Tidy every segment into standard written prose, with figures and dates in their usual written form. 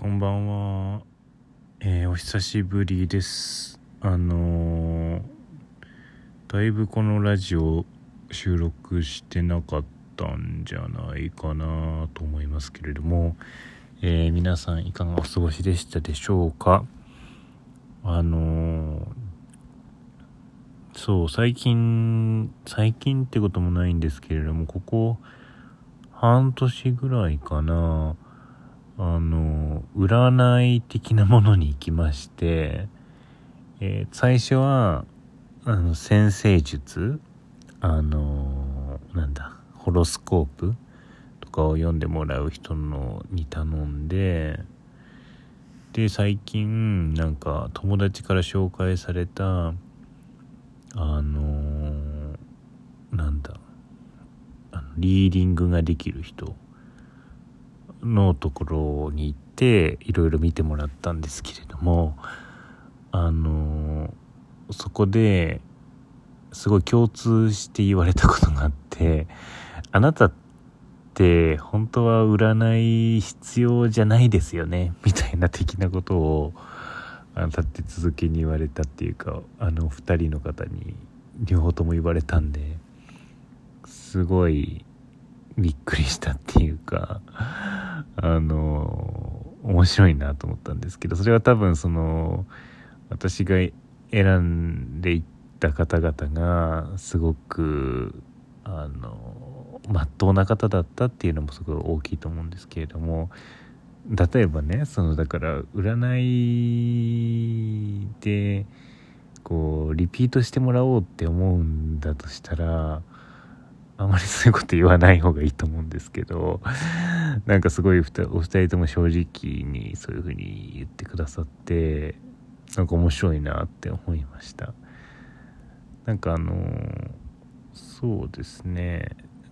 こんばんは、お久しぶりです。だいぶこのラジオ収録してなかったんじゃないかなと思いますけれども、皆さんいかがお過ごしでしたでしょうか。そう最近ってこともないんですけれども、ここ半年ぐらいかな、占い的なものに行きまして、最初は占星術、ホロスコープとかを読んでもらう人のに頼んで、で最近なんか友達から紹介されたリーディングができる人のところに行っていろいろ見てもらったんですけれども、そこですごい共通して言われたことがあって、あなたって本当は占い必要じゃないですよねみたいな的なことを立って続けに言われたっていうか、2人の方に両方とも言われたんで、すごいびっくりしたっていうか、面白いなと思ったんですけど、それは多分私が選んでいった方々がすごく真っ当な方だったっていうのもすごい大きいと思うんですけれども、例えばね、だから占いでこうリピートしてもらおうって思うんだとしたら、あまりそういうこと言わない方がいいと思うんですけど、なんかすごいお二人とも正直にそういう風に言ってくださって、なんか面白いなって思いました。なんかそうですね、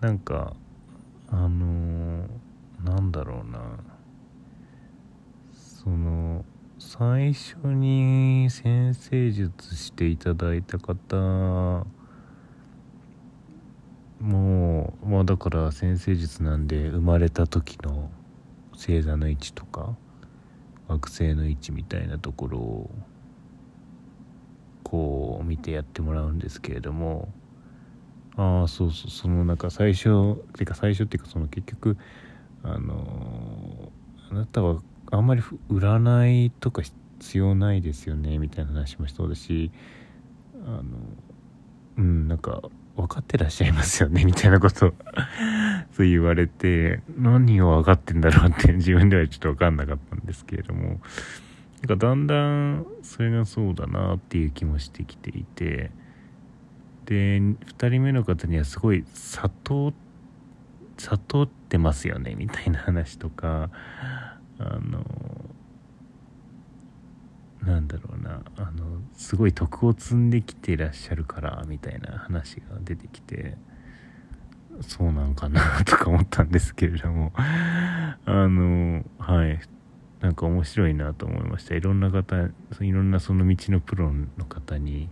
なんかなんだろうな、最初に占星術していただいた方もう、だから占星術なんで生まれた時の星座の位置とか惑星の位置みたいなところをこう見てやってもらうんですけれども、最初っていうか結局あなたはあんまり占いとか必要ないですよねみたいな話もそうだし、分かってらっしゃいますよねみたいなことそう言われて、何を分かってんだろうって自分ではちょっと分かんなかったんですけれども、なんかだんだんそれがそうだなっていう気もしてきていて、で2人目の方にはすごい悟ってますよねみたいな話とか、すごい徳を積んできていらっしゃるからみたいな話が出てきて、そうなんかなとか思ったんですけれども、はい、なんか面白いなと思いました。いろんなその道のプロの方に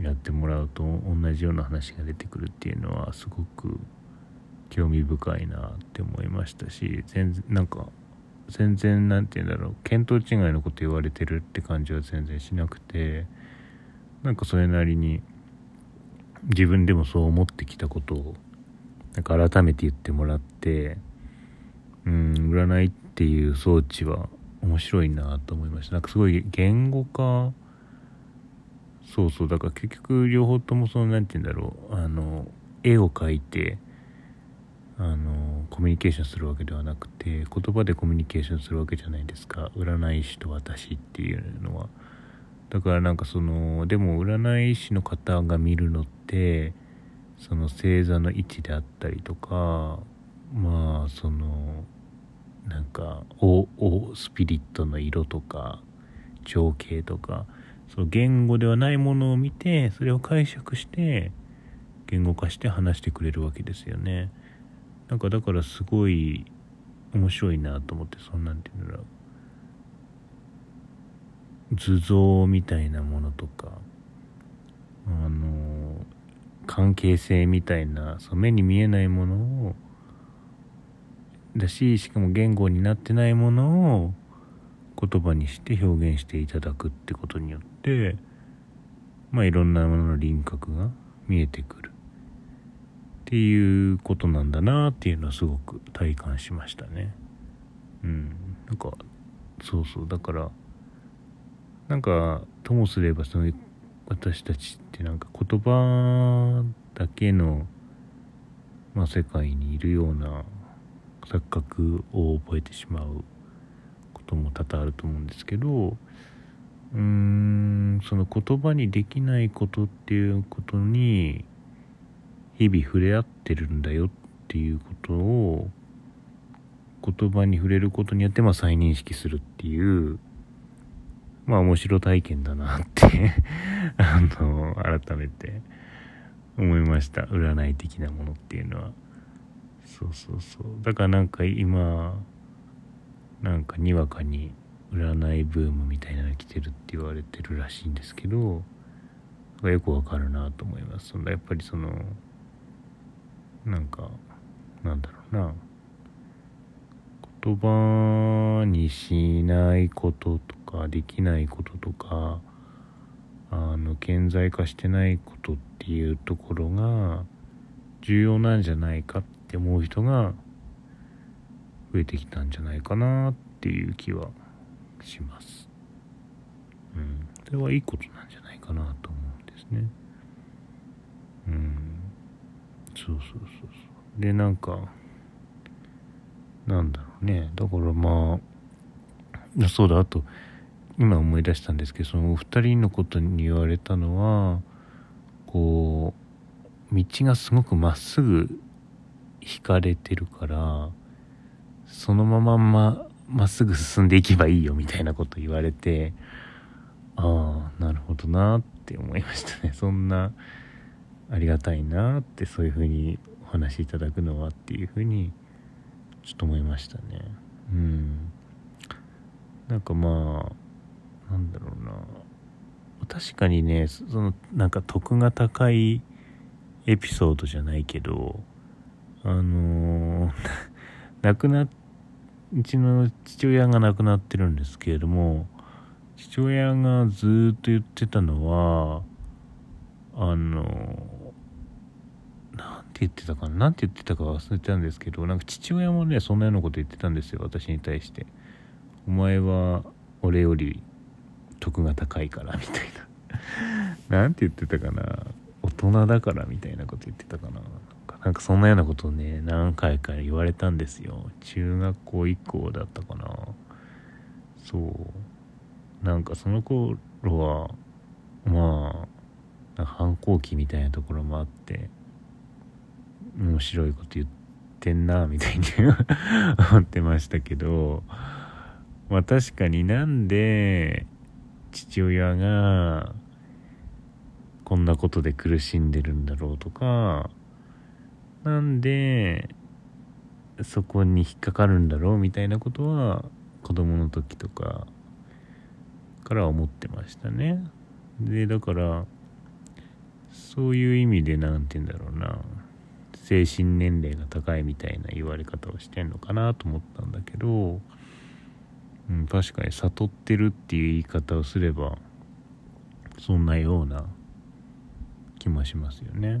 やってもらうと同じような話が出てくるっていうのはすごく興味深いなって思いましたし、全然なんて言うんだろう、見当違いのこと言われてるって感じは全然しなくて、なんかそれなりに自分でもそう思ってきたことをなんか改めて言ってもらって、占いっていう装置は面白いなと思いました。なんかすごい言語化、だから結局両方ともなんて言うんだろう、絵を描いてコミュニケーションするわけではなくて、言葉でコミュニケーションするわけじゃないですか、占い師と私っていうのは。だからなんかでも占い師の方が見るのって星座の位置であったりとか、スピリットの色とか情景とか、言語ではないものを見て、それを解釈して言語化して話してくれるわけですよね。なんかだからすごい面白いなと思って、なんていうんだろう、図像みたいなものとか関係性みたいな、目に見えないものをだし、しかも言語になってないものを言葉にして表現していただくってことによって、まあいろんなものの輪郭が見えてくるっていうことなんだなっていうのはすごく体感しましたね。なんかそうそう、だからなんかともすればその私たちってなんか言葉だけの、まあ、世界にいるような錯覚を覚えてしまうことも多々あると思うんですけど、その言葉にできないことっていうことに日々触れ合ってるんだよっていうことを言葉に触れることによってまあ再認識するっていう、まあ面白体験だなって改めて思いました。占い的なものっていうのは。そうだからなんか今なんかにわかに占いブームみたいなの来てるって言われてるらしいんですけど、よくわかるなと思います。やっぱりそのなんかなんだろうな、言葉にしないこととかできないこととか顕在化してないことっていうところが重要なんじゃないかって思う人が増えてきたんじゃないかなっていう気はします。それはいいことなんじゃないかなと思うんですね。そう。でなんかなんだろうね。だからまあそうだ、あと今思い出したんですけど、そのお二人のことに言われたのは、こう道がすごくまっすぐ引かれてるから、そのまままっすぐ進んでいけばいいよみたいなこと言われて、ああなるほどなって思いましたね。そんなありがたいなって、そういうふうにお話しいただくのはっていうふうに。ちょっと思いましたね。なんかまあなんだろうな、確かにね、そのなんか徳が高いエピソードじゃないけど、うちの父親が亡くなってるんですけれども、父親がずっと言ってたのはなんて言ってたか忘れてたんですけど、なんか父親もねそんなようなこと言ってたんですよ、私に対して。お前は俺より徳が高いからみたいななんて言ってたかな、大人だからみたいなこと言ってたかな、なんかそんなようなことをね何回か言われたんですよ。中学校以降だったかな。そうなんかその頃はまあ反抗期みたいなところもあって、面白いこと言ってんなみたいに思ってましたけど、まあ確かになんで父親がこんなことで苦しんでるんだろうとか、なんでそこに引っかかるんだろうみたいなことは子供の時とかから思ってましたね。でだからそういう意味でなんて言うんだろうな、精神年齢が高いみたいな言われ方をしてんのかなと思ったんだけど、確かに悟ってるっていう言い方をすればそんなような気もしますよね。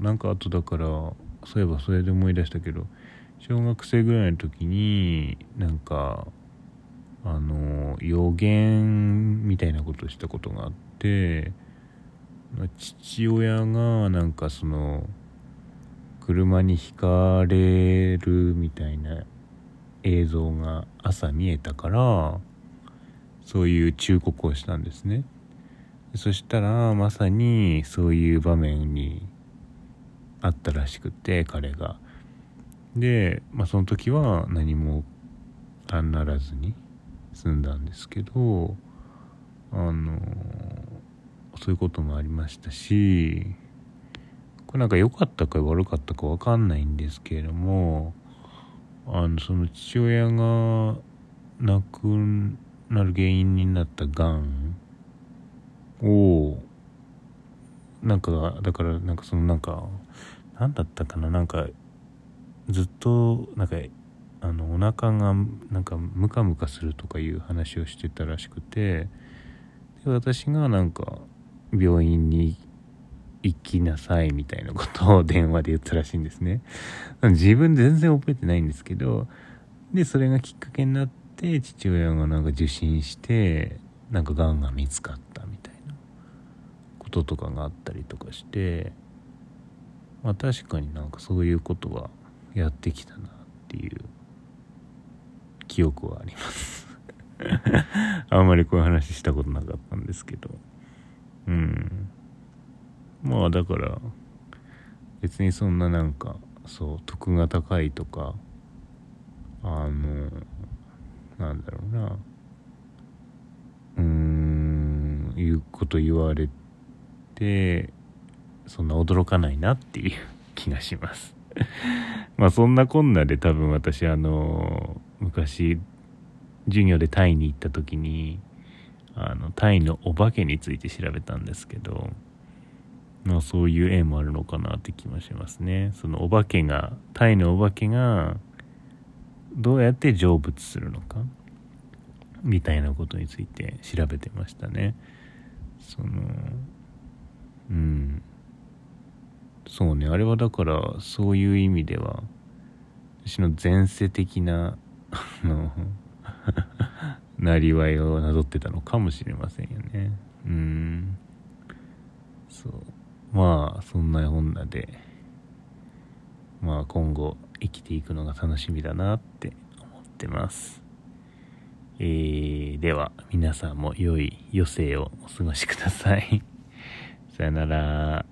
なんかあとだからそういえばそれで思い出したけど、小学生ぐらいの時になんか予言みたいなことをしたことがあって、父親がなんかその車にひかれるみたいな映像が朝見えたから、そういう忠告をしたんですね。そしたらまさにそういう場面にあったらしくて、彼がで、まあ、その時は何もならずに済んだんですけど、そういうこともありましたし、これなんか良かったか悪かったか分かんないんですけれども、その父親が亡くなる原因になったがんをなんかだからなんかそのなんか何だったかな、なんかずっとなんかお腹がなんかムカムカするとかいう話をしてたらしくて、で私がなんか病院に行きなさいみたいなことを電話で言ったらしいんですね。自分全然覚えてないんですけど、でそれがきっかけになって父親がなんか受診してなんかがんが見つかったみたいなこととかがあったりとかして、まあ、確かになんかそういうことはやってきたなっていう記憶はありますあんまりこういう話したことなかったんですけど、うん、まあだから別にそんななんかそう徳が高いとかなんだろうな、いうこと言われてそんな驚かないなっていう気がしますまあそんなこんなで多分私昔授業でタイに行った時にタイのお化けについて調べたんですけど、まあ、そういう縁もあるのかなって気もしますね。そのお化けがタイのお化けがどうやって成仏するのかみたいなことについて調べてましたね。そうね、あれはだからそういう意味では私の前世的ななりわいをなぞってたのかもしれませんよね。そう。まあそんなこんなで、まあ今後生きていくのが楽しみだなって思ってます。では皆さんも良い余生をお過ごしください。さよなら。